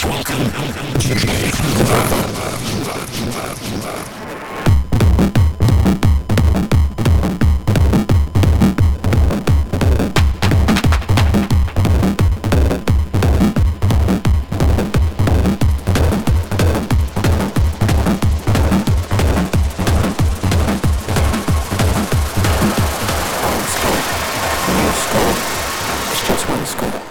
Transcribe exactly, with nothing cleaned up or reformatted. It's just one scoop.